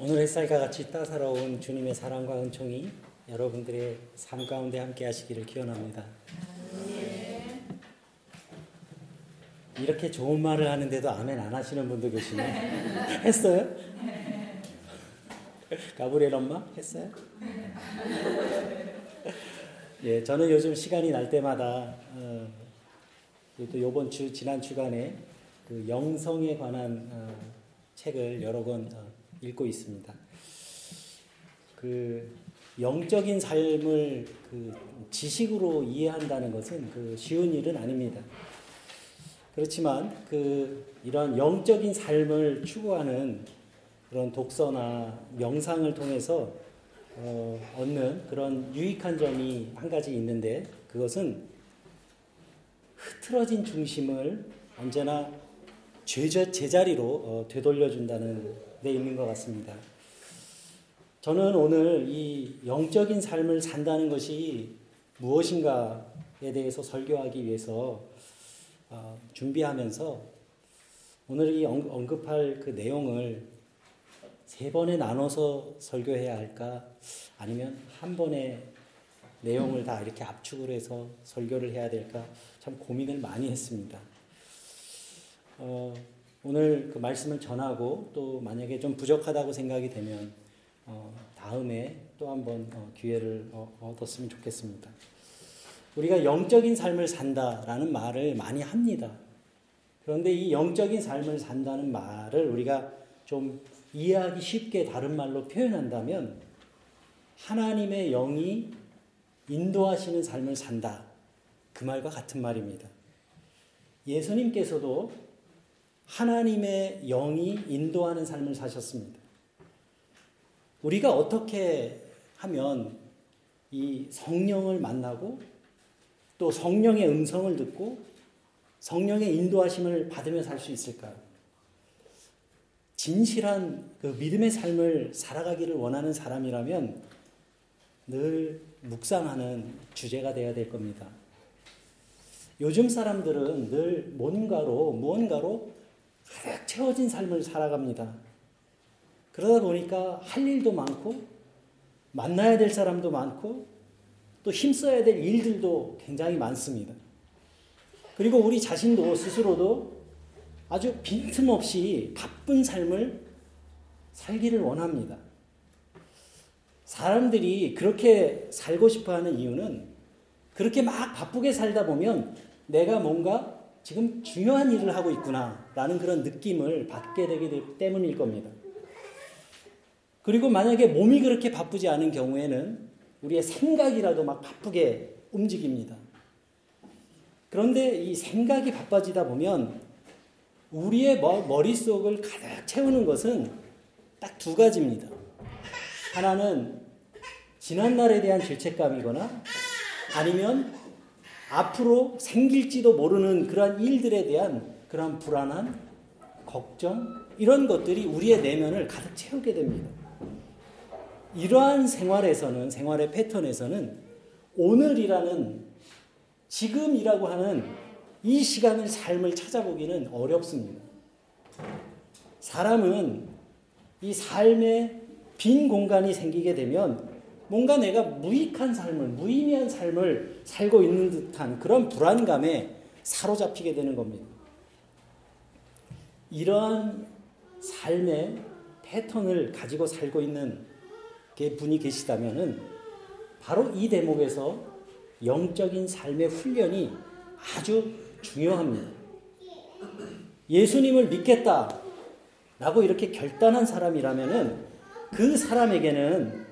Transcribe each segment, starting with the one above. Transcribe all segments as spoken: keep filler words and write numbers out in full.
오늘 햇살과 같이 따사로운 주님의 사랑과 은총이 여러분들의 삶 가운데 함께 하시기를 기원합니다. 이렇게 좋은 말을 하는데도 아멘 안 하시는 분도 계시네. 했어요? 가브리엘 엄마 했어요? 예, 저는 요즘 시간이 날 때마다 어, 또 요번 주 지난 주간에 그 영성에 관한 어, 책을 여러 권 어, 읽고 있습니다. 그 영적인 삶을 그 지식으로 이해한다는 것은 그 쉬운 일은 아닙니다. 그렇지만 그 이런 영적인 삶을 추구하는 그런 독서나 명상을 통해서 어, 얻는 그런 유익한 점이 한 가지 있는데, 그것은 흐트러진 중심을 언제나 제자리로 어, 되돌려준다는 데 있는 것 같습니다. 저는 오늘 이 영적인 삶을 산다는 것이 무엇인가에 대해서 설교하기 위해서 어, 준비하면서 오늘 이 언급할 그 내용을 세 번에 나눠서 설교해야 할까? 아니면 한 번에 내용을 다 이렇게 압축을 해서 설교를 해야 될까? 참 고민을 많이 했습니다. 어, 오늘 그 말씀을 전하고 또 만약에 좀 부족하다고 생각이 되면 어, 다음에 또 한 번 어, 기회를 어, 얻었으면 좋겠습니다. 우리가 영적인 삶을 산다라는 말을 많이 합니다. 그런데 이 영적인 삶을 산다는 말을 우리가 좀 이해하기 쉽게 다른 말로 표현한다면, 하나님의 영이 인도하시는 삶을 산다, 그 말과 같은 말입니다. 예수님께서도 하나님의 영이 인도하는 삶을 사셨습니다. 우리가 어떻게 하면 이 성령을 만나고 또 성령의 음성을 듣고 성령의 인도하심을 받으며 살 수 있을까요? 진실한 그 믿음의 삶을 살아가기를 원하는 사람이라면 늘 묵상하는 주제가 되어야 될 겁니다. 요즘 사람들은 늘 뭔가로 무언가로 가득 채워진 삶을 살아갑니다. 그러다 보니까 할 일도 많고 만나야 될 사람도 많고 또 힘써야 될 일들도 굉장히 많습니다. 그리고 우리 자신도 스스로도 아주 빈틈없이 바쁜 삶을 살기를 원합니다. 사람들이 그렇게 살고 싶어하는 이유는, 그렇게 막 바쁘게 살다 보면 내가 뭔가 지금 중요한 일을 하고 있구나 라는 그런 느낌을 받게 되기 때문일 겁니다. 그리고 만약에 몸이 그렇게 바쁘지 않은 경우에는 우리의 생각이라도 막 바쁘게 움직입니다. 그런데 이 생각이 바빠지다 보면 우리의 머릿속을 가득 채우는 것은 딱 두 가지입니다. 하나는 지난날에 대한 질책감이거나 아니면 앞으로 생길지도 모르는 그러한 일들에 대한 그러한 불안한 걱정, 이런 것들이 우리의 내면을 가득 채우게 됩니다. 이러한 생활에서는, 생활의 패턴에서는 오늘이라는, 지금이라고 하는 이 시간을 삶을 찾아보기는 어렵습니다. 사람은 이 삶에 빈 공간이 생기게 되면 뭔가 내가 무익한 삶을, 무의미한 삶을 살고 있는 듯한 그런 불안감에 사로잡히게 되는 겁니다. 이러한 삶의 패턴을 가지고 살고 있는 분이 계시다면은 바로 이 대목에서 영적인 삶의 훈련이 아주 중요합니다. 예수님을 믿겠다라고 이렇게 결단한 사람이라면은 그 사람에게는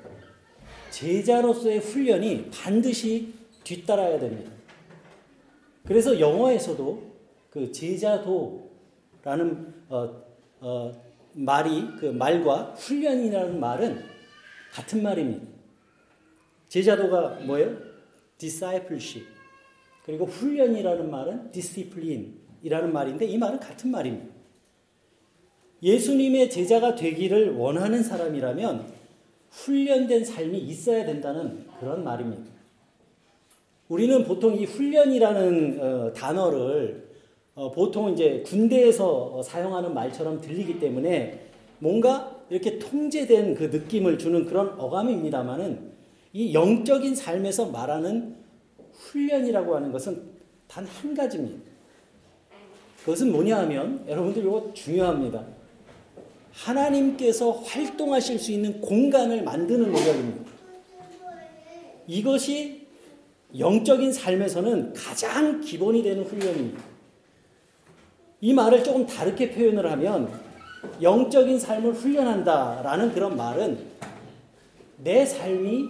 제자로서의 훈련이 반드시 뒤따라야 됩니다. 그래서 영어에서도 그 제자도라는 어, 어, 말이, 그 말과 훈련이라는 말은 같은 말입니다. 제자도가 뭐예요? discipleship. 그리고 훈련이라는 말은 discipline이라는 말인데, 이 말은 같은 말입니다. 예수님의 제자가 되기를 원하는 사람이라면 훈련된 삶이 있어야 된다는 그런 말입니다. 우리는 보통 이 훈련이라는 어, 단어를 어, 보통 이제 군대에서 어, 사용하는 말처럼 들리기 때문에 뭔가 이렇게 통제된 그 느낌을 주는 그런 어감입니다만은 이 영적인 삶에서 말하는 훈련이라고 하는 것은 단 한 가지입니다. 그것은 뭐냐 하면 여러분들 이거 중요합니다. 하나님께서 활동하실 수 있는 공간을 만드는 노력입니다. 이것이 영적인 삶에서는 가장 기본이 되는 훈련입니다. 이 말을 조금 다르게 표현을 하면 영적인 삶을 훈련한다라는 그런 말은 내 삶이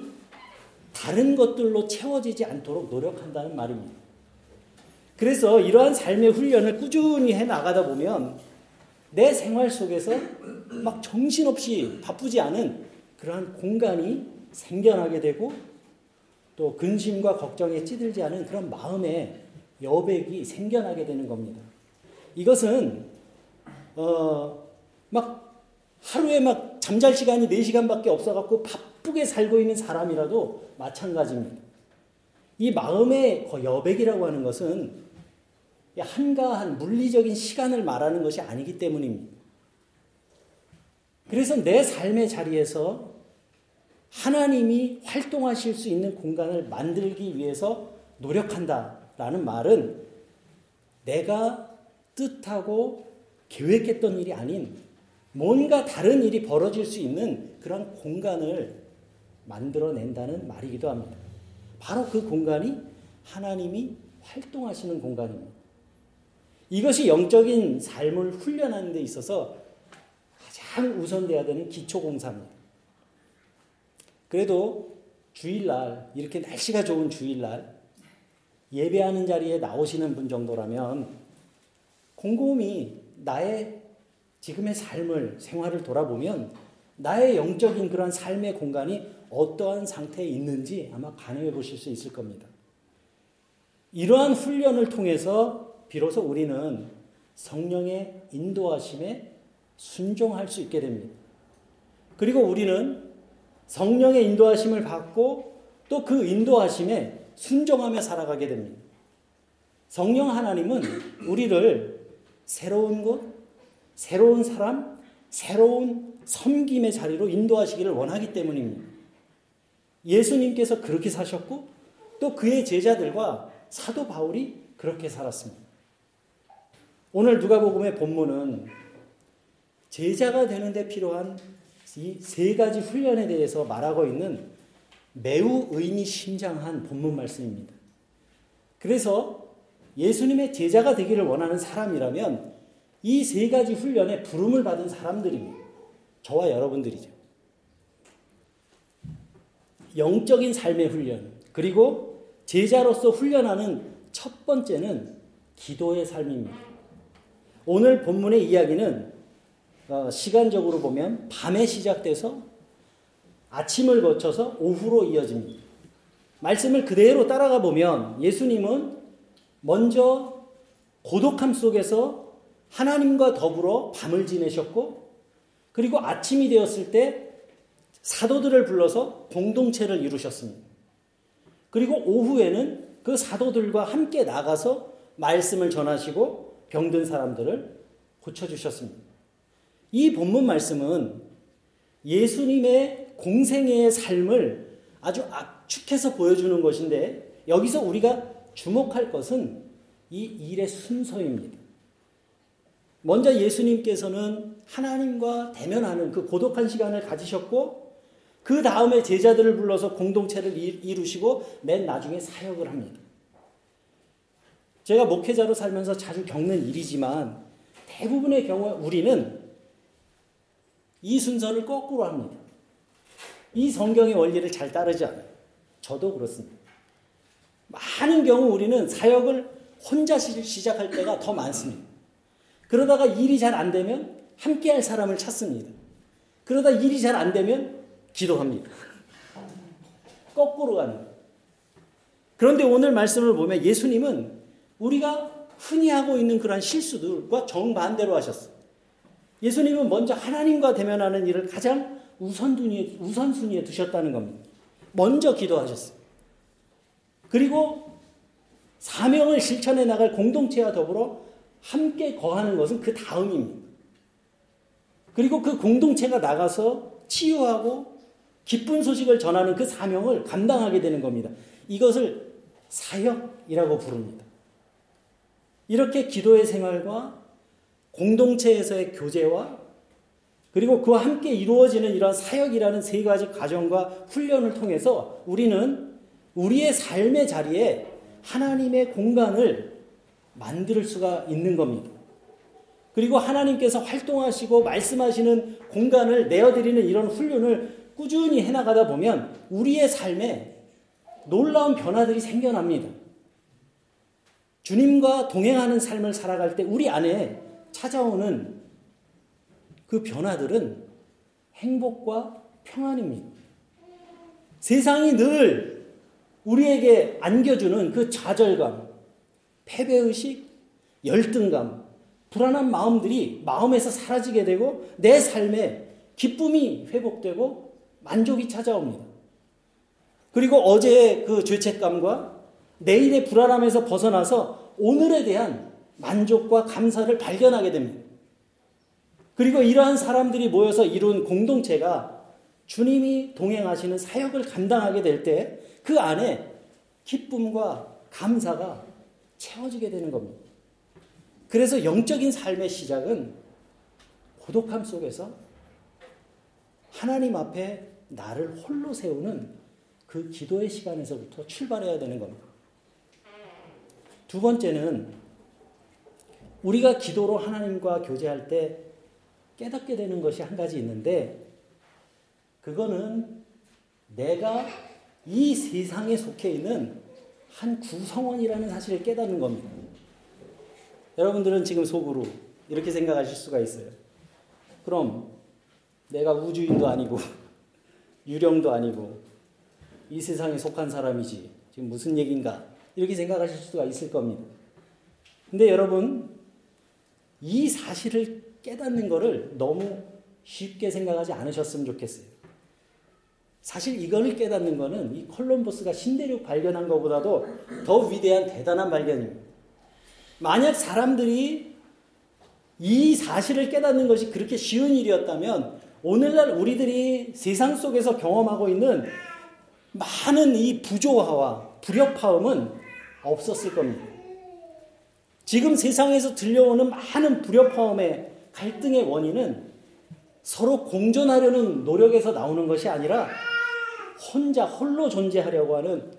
다른 것들로 채워지지 않도록 노력한다는 말입니다. 그래서 이러한 삶의 훈련을 꾸준히 해나가다 보면 내 생활 속에서 막 정신없이 바쁘지 않은 그러한 공간이 생겨나게 되고 또 근심과 걱정에 찌들지 않은 그런 마음의 여백이 생겨나게 되는 겁니다. 이것은 어 막 하루에 막 잠잘 시간이 네 시간밖에 없어갖고 바쁘게 살고 있는 사람이라도 마찬가지입니다. 이 마음의 여백이라고 하는 것은 한가한 물리적인 시간을 말하는 것이 아니기 때문입니다. 그래서 내 삶의 자리에서 하나님이 활동하실 수 있는 공간을 만들기 위해서 노력한다라는 말은 내가 뜻하고 계획했던 일이 아닌 뭔가 다른 일이 벌어질 수 있는 그런 공간을 만들어낸다는 말이기도 합니다. 바로 그 공간이 하나님이 활동하시는 공간입니다. 이것이 영적인 삶을 훈련하는 데 있어서 가장 우선돼야 되는 기초공사입니다. 그래도 주일날, 이렇게 날씨가 좋은 주일날 예배하는 자리에 나오시는 분 정도라면 곰곰이 나의 지금의 삶을, 생활을 돌아보면 나의 영적인 그런 삶의 공간이 어떠한 상태에 있는지 아마 가늠해 보실 수 있을 겁니다. 이러한 훈련을 통해서 비로소 우리는 성령의 인도하심에 순종할 수 있게 됩니다. 그리고 우리는 성령의 인도하심을 받고 또 그 인도하심에 순종하며 살아가게 됩니다. 성령 하나님은 우리를 새로운 곳, 새로운 사람, 새로운 섬김의 자리로 인도하시기를 원하기 때문입니다. 예수님께서 그렇게 사셨고 또 그의 제자들과 사도 바울이 그렇게 살았습니다. 오늘 누가복음의 본문은 제자가 되는 데 필요한 이 세 가지 훈련에 대해서 말하고 있는 매우 의미심장한 본문 말씀입니다. 그래서 예수님의 제자가 되기를 원하는 사람이라면 이 세 가지 훈련에 부름을 받은 사람들입니다. 저와 여러분들이죠. 영적인 삶의 훈련, 그리고 제자로서 훈련하는 첫 번째는 기도의 삶입니다. 오늘 본문의 이야기는 시간적으로 보면 밤에 시작돼서 아침을 거쳐서 오후로 이어집니다. 말씀을 그대로 따라가 보면 예수님은 먼저 고독함 속에서 하나님과 더불어 밤을 지내셨고 그리고 아침이 되었을 때 사도들을 불러서 공동체를 이루셨습니다. 그리고 오후에는 그 사도들과 함께 나가서 말씀을 전하시고 병든 사람들을 고쳐주셨습니다. 이 본문 말씀은 예수님의 공생애의 삶을 아주 압축해서 보여주는 것인데 여기서 우리가 주목할 것은 이 일의 순서입니다. 먼저 예수님께서는 하나님과 대면하는 그 고독한 시간을 가지셨고 그 다음에 제자들을 불러서 공동체를 이루시고 맨 나중에 사역을 합니다. 제가 목회자로 살면서 자주 겪는 일이지만 대부분의 경우에 우리는 이 순서를 거꾸로 합니다. 이 성경의 원리를 잘 따르지 않아요. 저도 그렇습니다. 많은 경우 우리는 사역을 혼자 시작할 때가 더 많습니다. 그러다가 일이 잘 안 되면 함께할 사람을 찾습니다. 그러다 일이 잘 안 되면 기도합니다. 거꾸로 가는 거예요. 그런데 오늘 말씀을 보면 예수님은 우리가 흔히 하고 있는 그러한 실수들과 정반대로 하셨어요. 예수님은 먼저 하나님과 대면하는 일을 가장 우선순위에, 우선순위에 두셨다는 겁니다. 먼저 기도하셨어요. 그리고 사명을 실천해 나갈 공동체와 더불어 함께 거하는 것은 그 다음입니다. 그리고 그 공동체가 나가서 치유하고 기쁜 소식을 전하는 그 사명을 감당하게 되는 겁니다. 이것을 사역이라고 부릅니다. 이렇게 기도의 생활과 공동체에서의 교제와 그리고 그와 함께 이루어지는 이런 사역이라는 세 가지 과정과 훈련을 통해서 우리는 우리의 삶의 자리에 하나님의 공간을 만들 수가 있는 겁니다. 그리고 하나님께서 활동하시고 말씀하시는 공간을 내어드리는 이런 훈련을 꾸준히 해나가다 보면 우리의 삶에 놀라운 변화들이 생겨납니다. 주님과 동행하는 삶을 살아갈 때 우리 안에 찾아오는 그 변화들은 행복과 평안입니다. 세상이 늘 우리에게 안겨주는 그 좌절감, 패배의식, 열등감, 불안한 마음들이 마음에서 사라지게 되고 내 삶에 기쁨이 회복되고 만족이 찾아옵니다. 그리고 어제의 그 죄책감과 내일의 불안함에서 벗어나서 오늘에 대한 만족과 감사를 발견하게 됩니다. 그리고 이러한 사람들이 모여서 이룬 공동체가 주님이 동행하시는 사역을 감당하게 될 때 그 안에 기쁨과 감사가 채워지게 되는 겁니다. 그래서 영적인 삶의 시작은 고독함 속에서 하나님 앞에 나를 홀로 세우는 그 기도의 시간에서부터 출발해야 되는 겁니다. 두 번째는 우리가 기도로 하나님과 교제할 때 깨닫게 되는 것이 한 가지 있는데, 그거는 내가 이 세상에 속해 있는 한 구성원이라는 사실을 깨닫는 겁니다. 여러분들은 지금 속으로 이렇게 생각하실 수가 있어요. 그럼 내가 우주인도 아니고 유령도 아니고 이 세상에 속한 사람이지 지금 무슨 얘기인가 이렇게 생각하실 수가 있을 겁니다. 근데 여러분, 이 사실을 깨닫는 거를 너무 쉽게 생각하지 않으셨으면 좋겠어요. 사실 이걸 깨닫는 거는 이 콜럼버스가 신대륙 발견한 것보다도 더 위대한 대단한 발견입니다. 만약 사람들이 이 사실을 깨닫는 것이 그렇게 쉬운 일이었다면 오늘날 우리들이 세상 속에서 경험하고 있는 많은 이 부조화와 불협화음은 없었을 겁니다. 지금 세상에서 들려오는 많은 불협화음의 갈등의 원인은 서로 공존하려는 노력에서 나오는 것이 아니라 혼자 홀로 존재하려고 하는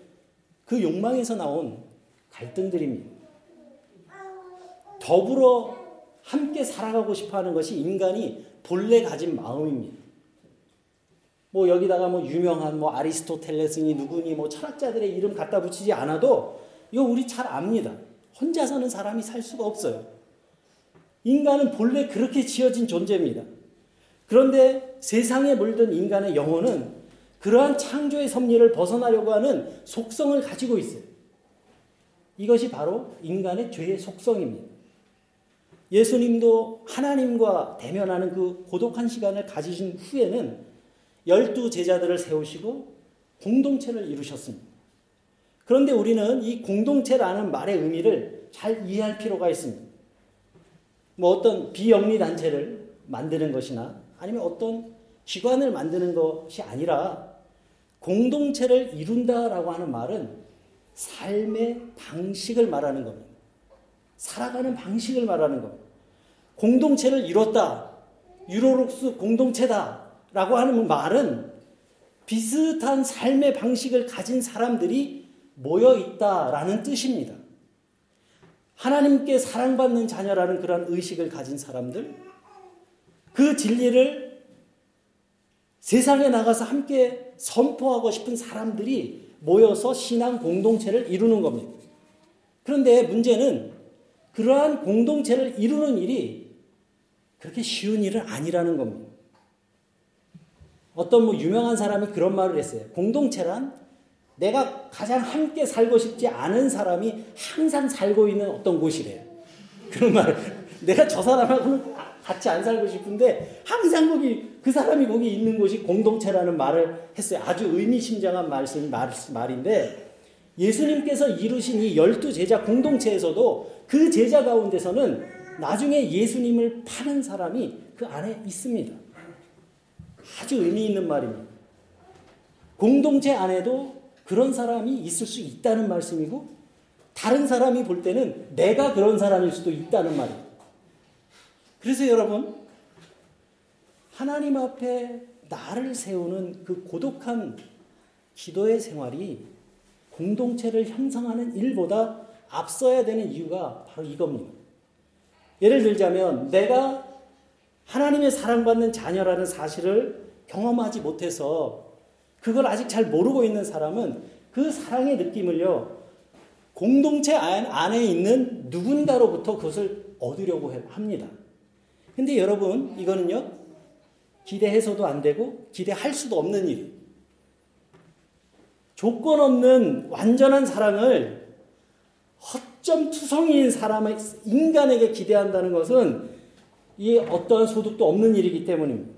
그 욕망에서 나온 갈등들입니다. 더불어 함께 살아가고 싶어하는 것이 인간이 본래 가진 마음입니다. 뭐 여기다가 뭐 유명한 뭐 아리스토텔레스니 누구니 뭐 철학자들의 이름 갖다 붙이지 않아도 이거 우리 잘 압니다. 혼자 사는 사람이 살 수가 없어요. 인간은 본래 그렇게 지어진 존재입니다. 그런데 세상에 물든 인간의 영혼은 그러한 창조의 섭리를 벗어나려고 하는 속성을 가지고 있어요. 이것이 바로 인간의 죄의 속성입니다. 예수님도 하나님과 대면하는 그 고독한 시간을 가지신 후에는 열두 제자들을 세우시고 공동체를 이루셨습니다. 그런데 우리는 이 공동체라는 말의 의미를 잘 이해할 필요가 있습니다. 뭐 어떤 비영리 단체를 만드는 것이나 아니면 어떤 기관을 만드는 것이 아니라 공동체를 이룬다라고 하는 말은 삶의 방식을 말하는 겁니다. 살아가는 방식을 말하는 겁니다. 공동체를 이뤘다, 유로룩스 공동체다라고 하는 말은 비슷한 삶의 방식을 가진 사람들이 모여있다라는 뜻입니다. 하나님께 사랑받는 자녀라는 그런 의식을 가진 사람들, 그 진리를 세상에 나가서 함께 선포하고 싶은 사람들이 모여서 신앙 공동체를 이루는 겁니다. 그런데 문제는 그러한 공동체를 이루는 일이 그렇게 쉬운 일은 아니라는 겁니다. 어떤 뭐 유명한 사람이 그런 말을 했어요. 공동체란 내가 가장 함께 살고 싶지 않은 사람이 항상 살고 있는 어떤 곳이래요. 그런 말을. 내가 저 사람하고는 같이 안 살고 싶은데 항상 거기, 그 사람이 거기 있는 곳이 공동체라는 말을 했어요. 아주 의미심장한 말씀, 말, 말인데 예수님께서 이루신 이 열두 제자 공동체에서도 그 제자 가운데서는 나중에 예수님을 파는 사람이 그 안에 있습니다. 아주 의미 있는 말입니다. 공동체 안에도 그런 사람이 있을 수 있다는 말씀이고, 다른 사람이 볼 때는 내가 그런 사람일 수도 있다는 말이에요. 그래서 여러분, 하나님 앞에 나를 세우는 그 고독한 기도의 생활이 공동체를 형성하는 일보다 앞서야 되는 이유가 바로 이겁니다. 예를 들자면, 내가 하나님의 사랑받는 자녀라는 사실을 경험하지 못해서 그걸 아직 잘 모르고 있는 사람은 그 사랑의 느낌을요, 공동체 안에 있는 누군가로부터 그것을 얻으려고 합니다. 근데 여러분, 이거는요, 기대해서도 안 되고 기대할 수도 없는 일이에요. 조건 없는 완전한 사랑을 허점 투성이인 사람의 인간에게 기대한다는 것은 이 어떠한 소득도 없는 일이기 때문입니다.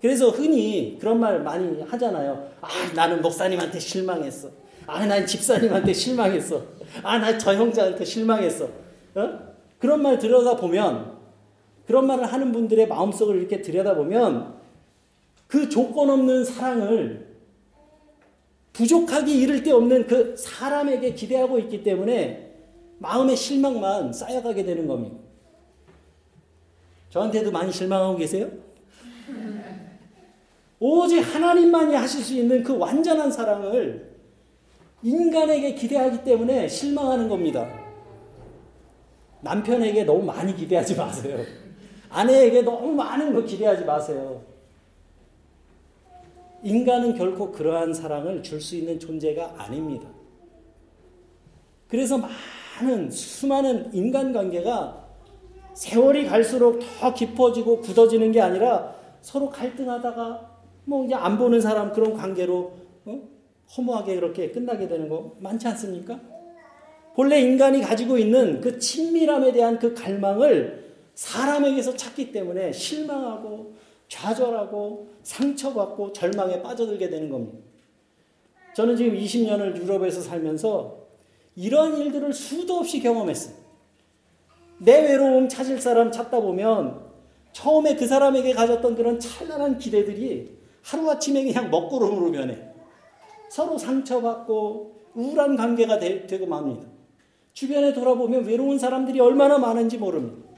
그래서 흔히 그런 말 많이 하잖아요. 아, 나는 목사님한테 실망했어. 아, 난 집사님한테 실망했어. 아, 나 저 형제한테 실망했어. 어? 그런 말 들여다보면, 그런 말을 하는 분들의 마음속을 이렇게 들여다보면 그 조건 없는 사랑을 부족하기 이를 데 없는 그 사람에게 기대하고 있기 때문에 마음의 실망만 쌓여가게 되는 겁니다. 저한테도 많이 실망하고 계세요? 오직 하나님만이 하실 수 있는 그 완전한 사랑을 인간에게 기대하기 때문에 실망하는 겁니다. 남편에게 너무 많이 기대하지 마세요. 아내에게 너무 많은 거 기대하지 마세요. 인간은 결코 그러한 사랑을 줄 수 있는 존재가 아닙니다. 그래서 많은, 수많은 인간관계가 세월이 갈수록 더 깊어지고 굳어지는 게 아니라 서로 갈등하다가 뭐 이제 안 보는 사람 그런 관계로 어? 허무하게 그렇게 끝나게 되는 거 많지 않습니까? 본래 인간이 가지고 있는 그 친밀함에 대한 그 갈망을 사람에게서 찾기 때문에 실망하고 좌절하고 상처받고 절망에 빠져들게 되는 겁니다. 저는 지금 이십 년을 유럽에서 살면서 이런 일들을 수도 없이 경험했어요. 내 외로움 찾을 사람 찾다 보면 처음에 그 사람에게 가졌던 그런 찬란한 기대들이 하루아침에 그냥 먹구름으로 변해 서로 상처받고 우울한 관계가 되고 맙니다. 주변에 돌아보면 외로운 사람들이 얼마나 많은지 모릅니다.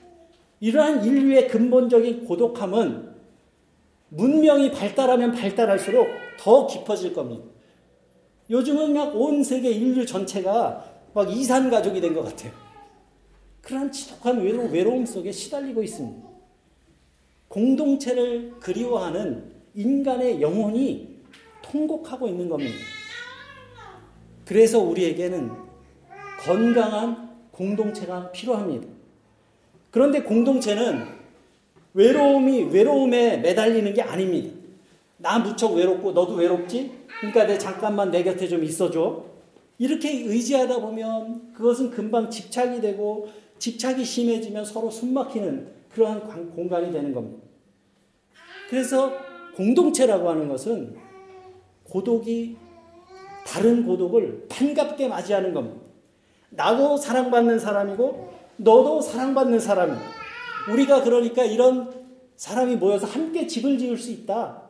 이러한 인류의 근본적인 고독함은 문명이 발달하면 발달할수록 더 깊어질 겁니다. 요즘은 막 온 세계 인류 전체가 막 이산가족이 된 것 같아요. 그런 지독한 외로, 외로움 속에 시달리고 있습니다. 공동체를 그리워하는 인간의 영혼이 통곡하고 있는 겁니다. 그래서 우리에게는 건강한 공동체가 필요합니다. 그런데 공동체는 외로움이 외로움에 매달리는 게 아닙니다. 나 무척 외롭고 너도 외롭지? 그러니까 내 잠깐만 내 곁에 좀 있어줘. 이렇게 의지하다 보면 그것은 금방 집착이 되고, 집착이 심해지면 서로 숨막히는 그러한 공간이 되는 겁니다. 그래서 공동체라고 하는 것은 고독이 다른 고독을 반갑게 맞이하는 겁니다. 나도 사랑받는 사람이고 너도 사랑받는 사람이고, 우리가 그러니까 이런 사람이 모여서 함께 집을 지을 수 있다.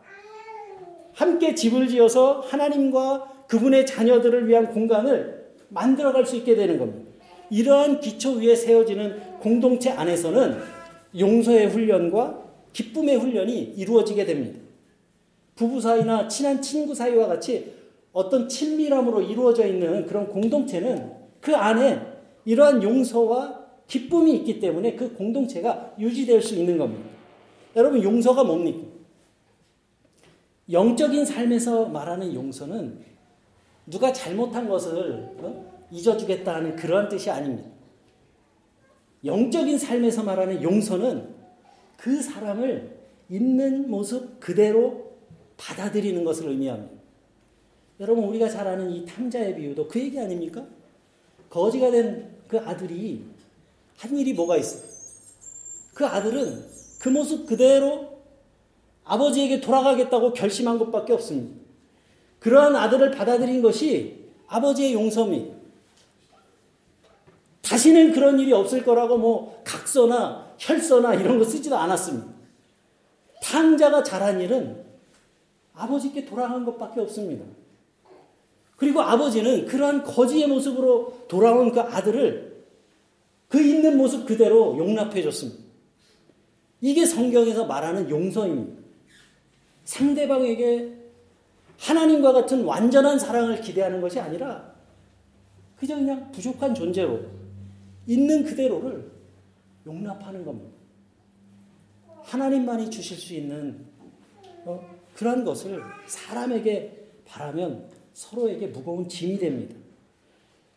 함께 집을 지어서 하나님과 그분의 자녀들을 위한 공간을 만들어갈 수 있게 되는 겁니다. 이러한 기초 위에 세워지는 공동체 안에서는 용서의 훈련과 기쁨의 훈련이 이루어지게 됩니다. 부부 사이나 친한 친구 사이와 같이 어떤 친밀함으로 이루어져 있는 그런 공동체는 그 안에 이러한 용서와 기쁨이 있기 때문에 그 공동체가 유지될 수 있는 겁니다. 여러분, 용서가 뭡니까? 영적인 삶에서 말하는 용서는 누가 잘못한 것을 어? 잊어주겠다 하는 그러한 뜻이 아닙니다. 영적인 삶에서 말하는 용서는 그 사람을 있는 모습 그대로 받아들이는 것을 의미합니다. 여러분, 우리가 잘 아는 이 탕자의 비유도 그 얘기 아닙니까? 거지가 된 그 아들이 한 일이 뭐가 있어요? 그 아들은 그 모습 그대로 아버지에게 돌아가겠다고 결심한 것밖에 없습니다. 그러한 아들을 받아들인 것이 아버지의 용서입니다. 다시는 그런 일이 없을 거라고 뭐 각서나 혈서나 이런 거 쓰지도 않았습니다. 탕자가 잘한 일은 아버지께 돌아간 것밖에 없습니다. 그리고 아버지는 그러한 거지의 모습으로 돌아온 그 아들을 그 있는 모습 그대로 용납해 줬습니다. 이게 성경에서 말하는 용서입니다. 상대방에게 하나님과 같은 완전한 사랑을 기대하는 것이 아니라 그저 그냥 부족한 존재로 있는 그대로를 용납하는 겁니다. 하나님만이 주실 수 있는 어, 그런 것을 사람에게 바라면 서로에게 무거운 짐이 됩니다.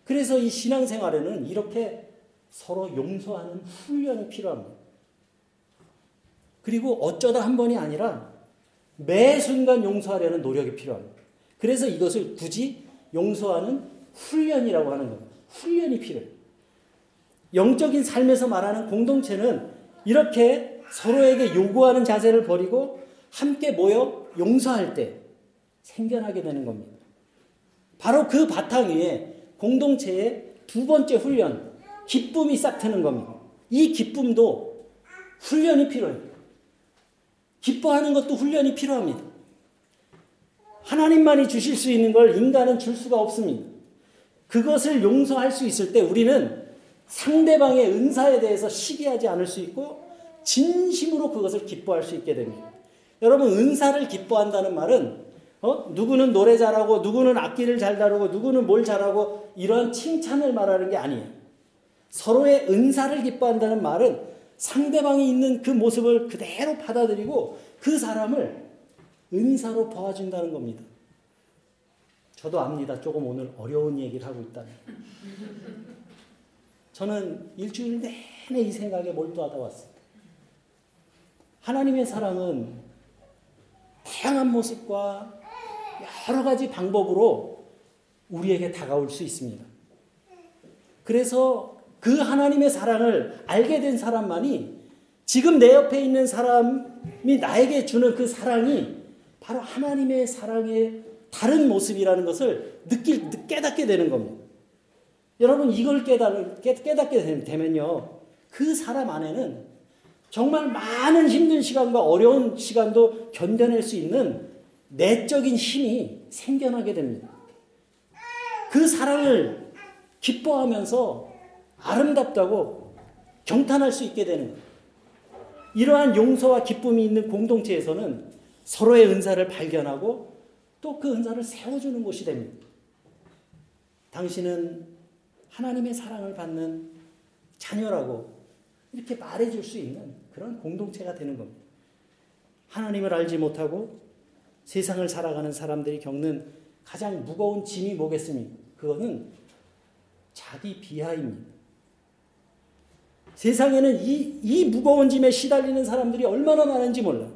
그래서 이 신앙생활에는 이렇게 서로 용서하는 훈련이 필요합니다. 그리고 어쩌다 한 번이 아니라 매 순간 용서하려는 노력이 필요합니다. 그래서 이것을 굳이 용서하는 훈련이라고 하는 겁니다. 훈련이 필요해요. 영적인 삶에서 말하는 공동체는 이렇게 서로에게 요구하는 자세를 버리고 함께 모여 용서할 때 생겨나게 되는 겁니다. 바로 그 바탕 위에 공동체의 두 번째 훈련, 기쁨이 싹 트는 겁니다. 이 기쁨도 훈련이 필요해요. 기뻐하는 것도 훈련이 필요합니다. 하나님만이 주실 수 있는 걸 인간은 줄 수가 없습니다. 그것을 용서할 수 있을 때 우리는 상대방의 은사에 대해서 시기하지 않을 수 있고 진심으로 그것을 기뻐할 수 있게 됩니다. 여러분, 은사를 기뻐한다는 말은 어? 누구는 노래 잘하고 누구는 악기를 잘 다루고 누구는 뭘 잘하고 이런 칭찬을 말하는 게 아니에요. 서로의 은사를 기뻐한다는 말은 상대방이 있는 그 모습을 그대로 받아들이고 그 사람을 은사로 봐준다는 겁니다. 저도 압니다. 조금 오늘 어려운 얘기를 하고 있다니. 저는 일주일 내내 이 생각에 몰두하다 왔습니다. 하나님의 사랑은 다양한 모습과 여러 가지 방법으로 우리에게 다가올 수 있습니다. 그래서 그 하나님의 사랑을 알게 된 사람만이 지금 내 옆에 있는 사람이 나에게 주는 그 사랑이 바로 하나님의 사랑의 다른 모습이라는 것을 느낄, 깨닫게 되는 겁니다. 여러분, 이걸 깨달, 깨닫게 되면요. 그 사람 안에는 정말 많은 힘든 시간과 어려운 시간도 견뎌낼 수 있는 내적인 힘이 생겨나게 됩니다. 그 사랑을 기뻐하면서 아름답다고 경탄할 수 있게 되는 거예요. 이러한 용서와 기쁨이 있는 공동체에서는 서로의 은사를 발견하고 또 그 은사를 세워주는 곳이 됩니다. 당신은 하나님의 사랑을 받는 자녀라고 이렇게 말해줄 수 있는 그런 공동체가 되는 겁니다. 하나님을 알지 못하고 세상을 살아가는 사람들이 겪는 가장 무거운 짐이 뭐겠습니까? 그거는 자기 비하입니다. 세상에는 이, 이 무거운 짐에 시달리는 사람들이 얼마나 많은지 몰라.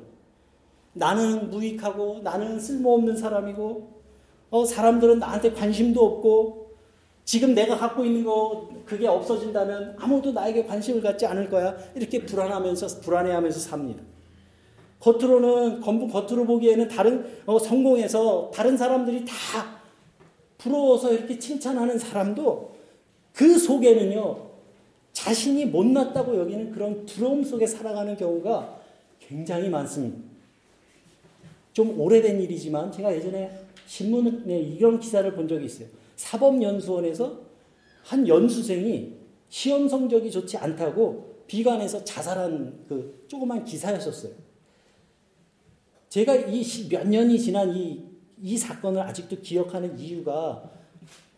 나는 무익하고 나는 쓸모없는 사람이고 어, 사람들은 나한테 관심도 없고 지금 내가 갖고 있는 거 그게 없어진다면 아무도 나에게 관심을 갖지 않을 거야. 이렇게 불안하면서 불안해하면서 삽니다. 겉으로는 겉으로 보기에는 다른 어, 성공해서 다른 사람들이 다 부러워서 이렇게 칭찬하는 사람도 그 속에는요. 자신이 못났다고 여기는 그런 두려움 속에 살아가는 경우가 굉장히 많습니다. 좀 오래된 일이지만 제가 예전에 신문에 이런 기사를 본 적이 있어요. 사법연수원에서 한 연수생이 시험 성적이 좋지 않다고 비관해서 자살한 그 조그만 기사였었어요. 제가 이 몇 년이 지난 이, 이 사건을 아직도 기억하는 이유가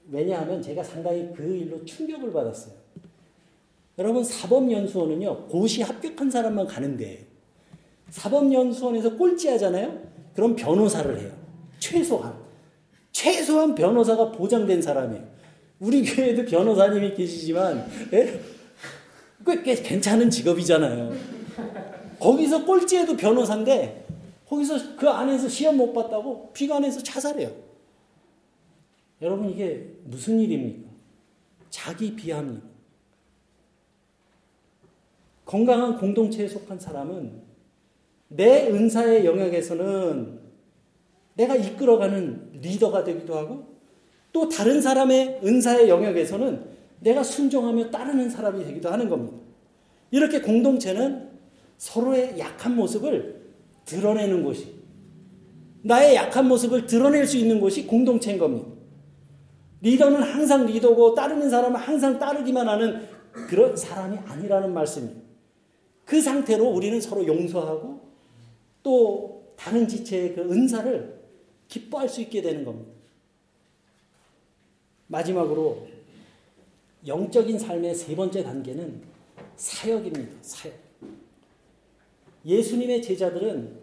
왜냐하면 제가 상당히 그 일로 충격을 받았어요. 여러분, 사법연수원은요, 고시 합격한 사람만 가는 데예요. 사법연수원에서 꼴찌하잖아요? 그럼 변호사를 해요. 최소한. 최소한 변호사가 보장된 사람이에요. 우리 교회에도 변호사님이 계시지만, 예? 꽤, 꽤 괜찮은 직업이잖아요. 거기서 꼴찌해도 변호사인데, 거기서 그 안에서 시험 못 봤다고 비관해서 자살해요. 여러분, 이게 무슨 일입니까? 자기 비하입니다. 건강한 공동체에 속한 사람은 내 은사의 영역에서는 내가 이끌어가는 리더가 되기도 하고 또 다른 사람의 은사의 영역에서는 내가 순종하며 따르는 사람이 되기도 하는 겁니다. 이렇게 공동체는 서로의 약한 모습을 드러내는 곳이, 나의 약한 모습을 드러낼 수 있는 곳이 공동체인 겁니다. 리더는 항상 리더고 따르는 사람은 항상 따르기만 하는 그런 사람이 아니라는 말씀이에요. 그 상태로 우리는 서로 용서하고 또 다른 지체의 그 은사를 기뻐할 수 있게 되는 겁니다. 마지막으로 영적인 삶의 세 번째 단계는 사역입니다. 사역. 예수님의 제자들은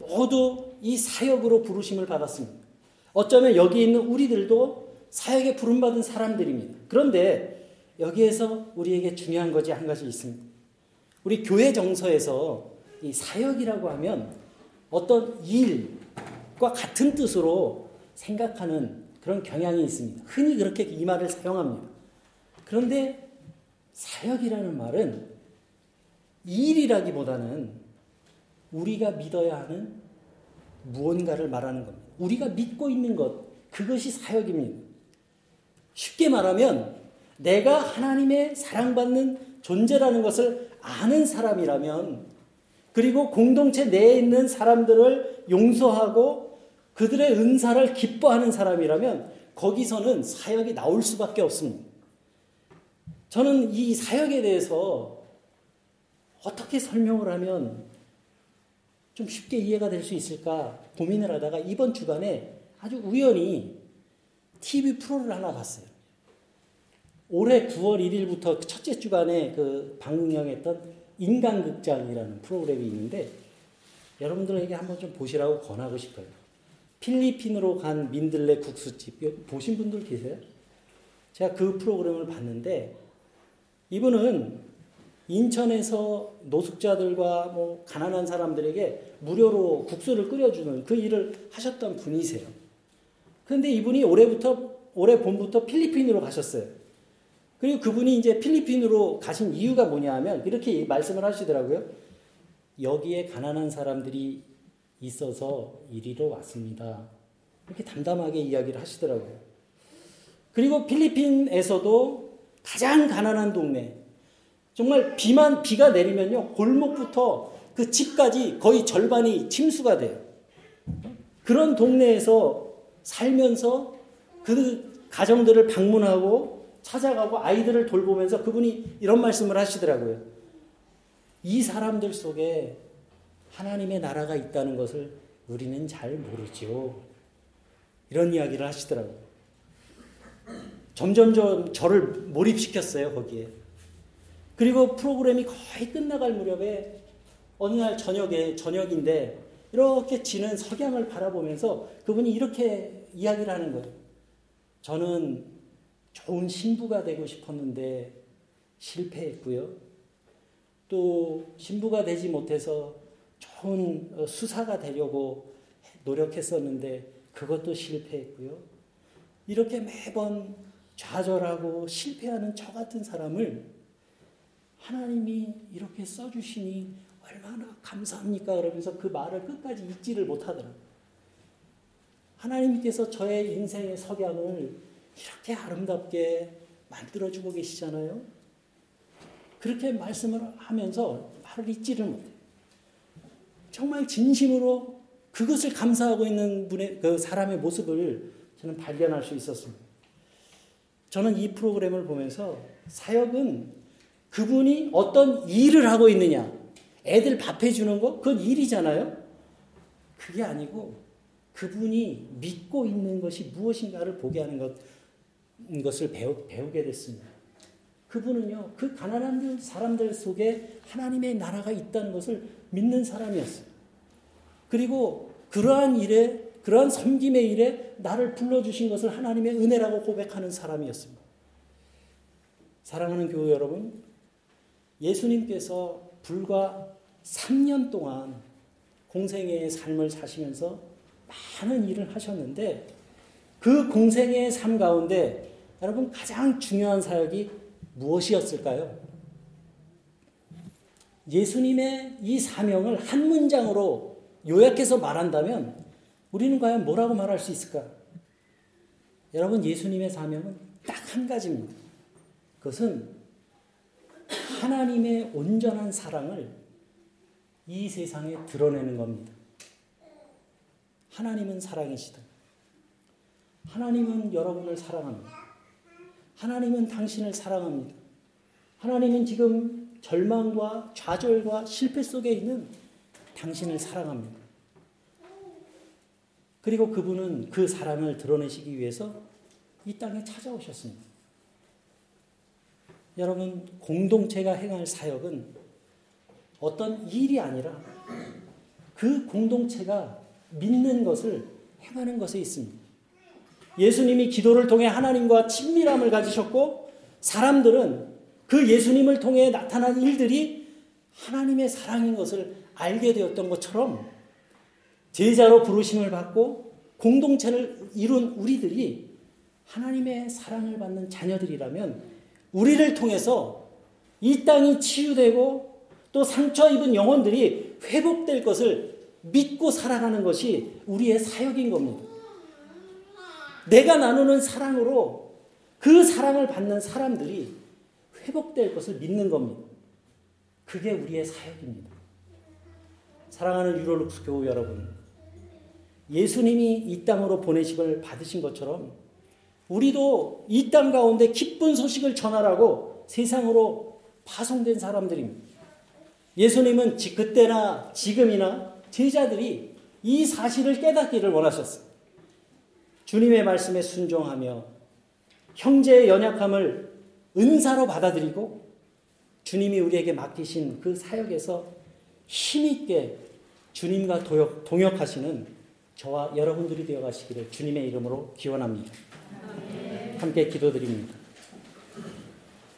모두 이 사역으로 부르심을 받았습니다. 어쩌면 여기 있는 우리들도 사역에 부름받은 사람들입니다. 그런데 여기에서 우리에게 중요한 것이 한 가지 있습니다. 우리 교회 정서에서 이 사역이라고 하면 어떤 일과 같은 뜻으로 생각하는 그런 경향이 있습니다. 흔히 그렇게 이 말을 사용합니다. 그런데 사역이라는 말은 일이라기보다는 우리가 믿어야 하는 무언가를 말하는 겁니다. 우리가 믿고 있는 것, 그것이 사역입니다. 쉽게 말하면 내가 하나님의 사랑받는 존재라는 것을 아는 사람이라면, 그리고 공동체 내에 있는 사람들을 용서하고 그들의 은사를 기뻐하는 사람이라면 거기서는 사역이 나올 수밖에 없습니다. 저는 이 사역에 대해서 어떻게 설명을 하면 좀 쉽게 이해가 될 수 있을까 고민을 하다가 이번 주간에 아주 우연히 티비 프로를 하나 봤어요. 올해 구월 일일부터 첫째 주간에 그 방영했던 인간극장이라는 프로그램이 있는데 여러분들에게 한번 좀 보시라고 권하고 싶어요. 필리핀으로 간 민들레 국수집, 보신 분들 계세요? 제가 그 프로그램을 봤는데 이분은 인천에서 노숙자들과 뭐 가난한 사람들에게 무료로 국수를 끓여주는 그 일을 하셨던 분이세요. 그런데 이분이 올해부터, 올해 봄부터 필리핀으로 가셨어요. 그리고 그분이 이제 필리핀으로 가신 이유가 뭐냐 하면 이렇게 말씀을 하시더라고요. 여기에 가난한 사람들이 있어서 이리로 왔습니다. 이렇게 담담하게 이야기를 하시더라고요. 그리고 필리핀에서도 가장 가난한 동네, 정말 비만, 비가 내리면요, 골목부터 그 집까지 거의 절반이 침수가 돼요. 그런 동네에서 살면서 그 가정들을 방문하고 찾아가고 아이들을 돌보면서 그분이 이런 말씀을 하시더라고요. 이 사람들 속에 하나님의 나라가 있다는 것을 우리는 잘 모르죠. 이런 이야기를 하시더라고요. 점점점 저를 몰입시켰어요, 거기에. 그리고 프로그램이 거의 끝나갈 무렵에 어느 날 저녁에, 저녁인데 이렇게 지는 석양을 바라보면서 그분이 이렇게 이야기를 하는 거예요. 저는 좋은 신부가 되고 싶었는데 실패했고요. 또 신부가 되지 못해서 좋은 수사가 되려고 노력했었는데 그것도 실패했고요. 이렇게 매번 좌절하고 실패하는 저 같은 사람을 하나님이 이렇게 써주시니 얼마나 감사합니까? 그러면서 그 말을 끝까지 잊지를 못하더라고요. 하나님께서 저의 인생의 석양을 이렇게 아름답게 만들어주고 계시잖아요. 그렇게 말씀을 하면서 말을 잊지를 못해요. 정말 진심으로 그것을 감사하고 있는 분의, 그 사람의 모습을 저는 발견할 수 있었습니다. 저는 이 프로그램을 보면서 사역은 그분이 어떤 일을 하고 있느냐, 애들 밥 해주는 거? 그건 일이잖아요. 그게 아니고 그분이 믿고 있는 것이 무엇인가를 보게 하는 것, 것을 배우, 배우게 됐습니다. 그분은요, 그 가난한 사람들 속에 하나님의 나라가 있다는 것을 믿는 사람이었어요. 그리고 그러한 일에, 그러한 섬김의 일에 나를 불러주신 것을 하나님의 은혜라고 고백하는 사람이었습니다. 사랑하는 교우 여러분, 예수님께서 불과 삼 년 동안 공생애의 삶을 사시면서 많은 일을 하셨는데 그 공생애의 삶 가운데 여러분 가장 중요한 사역이 무엇이었을까요? 예수님의 이 사명을 한 문장으로 요약해서 말한다면 우리는 과연 뭐라고 말할 수 있을까? 여러분, 예수님의 사명은 딱 한 가지입니다. 그것은 하나님의 온전한 사랑을 이 세상에 드러내는 겁니다. 하나님은 사랑이시다. 하나님은 여러분을 사랑합니다. 하나님은 당신을 사랑합니다. 하나님은 지금 절망과 좌절과 실패 속에 있는 당신을 사랑합니다. 그리고 그분은 그 사랑을 드러내시기 위해서 이 땅에 찾아오셨습니다. 여러분, 공동체가 행할 사역은 어떤 일이 아니라 그 공동체가 믿는 것을 행하는 것에 있습니다. 예수님이 기도를 통해 하나님과 친밀함을 가지셨고, 사람들은 그 예수님을 통해 나타난 일들이 하나님의 사랑인 것을 알게 되었던 것처럼, 제자로 부르심을 받고 공동체를 이룬 우리들이 하나님의 사랑을 받는 자녀들이라면, 우리를 통해서 이 땅이 치유되고 또 상처 입은 영혼들이 회복될 것을 믿고 살아가는 것이 우리의 사역인 겁니다. 내가 나누는 사랑으로 그 사랑을 받는 사람들이 회복될 것을 믿는 겁니다. 그게 우리의 사역입니다. 사랑하는 유로룩스 교우 여러분, 예수님이 이 땅으로 보내심을 받으신 것처럼 우리도 이 땅 가운데 기쁜 소식을 전하라고 세상으로 파송된 사람들입니다. 예수님은 그때나 지금이나 제자들이 이 사실을 깨닫기를 원하셨어요. 주님의 말씀에 순종하며 형제의 연약함을 은사로 받아들이고, 주님이 우리에게 맡기신 그 사역에서 힘있게 주님과 동역하시는 저와 여러분들이 되어가시기를 주님의 이름으로 기원합니다. 함께 기도드립니다.